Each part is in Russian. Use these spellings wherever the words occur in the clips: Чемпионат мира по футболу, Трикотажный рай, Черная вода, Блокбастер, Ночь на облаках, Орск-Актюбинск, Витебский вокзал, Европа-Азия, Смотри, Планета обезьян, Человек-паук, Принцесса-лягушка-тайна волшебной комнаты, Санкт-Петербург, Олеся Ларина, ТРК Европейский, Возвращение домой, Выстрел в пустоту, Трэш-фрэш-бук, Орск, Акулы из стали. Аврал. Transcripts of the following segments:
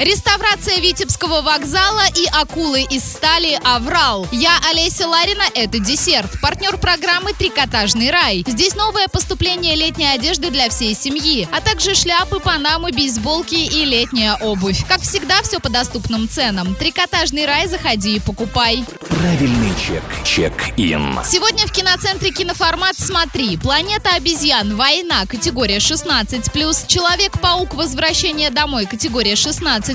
Реставрация Витебского вокзала и акулы из стали «Аврал». Я, Олеся Ларина, это десерт. Партнер программы «Трикотажный рай». Здесь новое поступление летней одежды для всей семьи, а также шляпы, панамы, бейсболки и летняя обувь. Как всегда, все по доступным ценам. «Трикотажный рай», заходи и покупай. Правильный чек. Чек-ин. Сегодня в киноцентре киноформат «Смотри». «Планета обезьян. Война» категория 16+, «Человек-паук. Возвращение домой» категория 16+,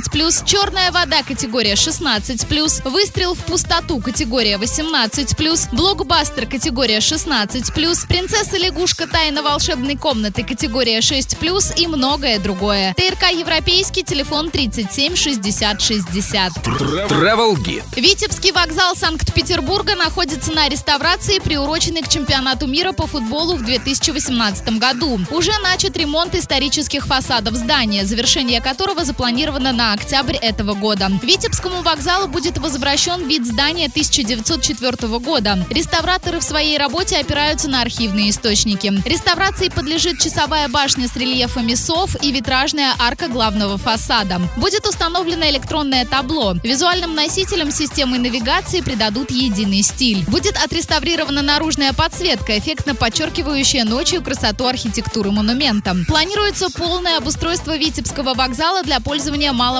«Черная вода» категория 16+, «Выстрел в пустоту» категория 18+, «Блокбастер» категория 16+, «Принцесса-лягушка-тайна волшебной комнаты» категория 6+, и многое другое. ТРК Европейский, телефон 37 60 60. Travel-гид. Витебский вокзал Санкт-Петербурга находится на реставрации, приуроченной к Чемпионату мира по футболу в 2018 году. Уже начат ремонт исторических фасадов здания, завершение которого запланировано на октябрь этого года. Витебскому вокзалу будет возвращен вид здания 1904 года. Реставраторы в своей работе опираются на архивные источники. Реставрации подлежит часовая башня с рельефами сов и витражная арка главного фасада. Будет установлено электронное табло. Визуальным носителям системы навигации придадут единый стиль. Будет отреставрирована наружная подсветка, эффектно подчеркивающая ночью красоту архитектуры монумента. Планируется полное обустройство Витебского вокзала для пользования маломобильными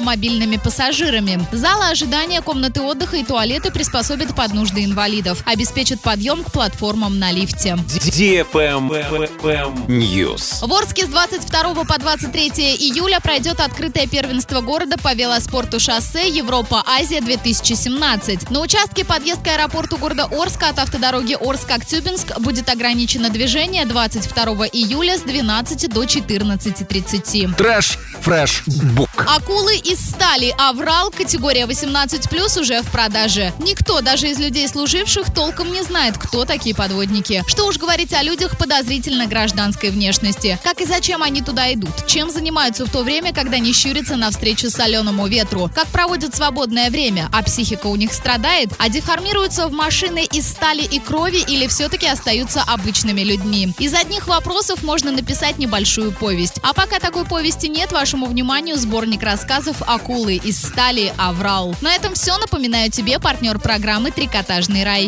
пассажирами. Залы ожидания, комнаты отдыха и туалеты приспособят под нужды инвалидов. Обеспечат подъем к платформам на лифте. В Орске с 22 по 23 июля пройдет открытое первенство города по велоспорту шоссе «Европа-Азия» 2017. На участке подъезд к аэропорту города Орска от автодороги Орск-Актюбинск будет ограничено движение 22 июля с 12 до 14:30. Трэш-фрэш-бук. «Акулы из стали. Аврал» категория 18+, уже в продаже. Никто, даже из людей, служивших, толком не знает, кто такие подводники. Что уж говорить о людях подозрительно гражданской внешности. Как и зачем они туда идут? Чем занимаются в то время, когда не щурятся навстречу соленому ветру? Как проводят свободное время? А психика у них страдает? А деформируются в машины из стали и крови или все-таки остаются обычными людьми? Из одних вопросов можно написать небольшую повесть. А пока такой повести нет, вашему вниманию сборник рассказов «Акулы из стали. Аврал». На этом все. Напоминаю тебе партнер программы «Трикотажный рай».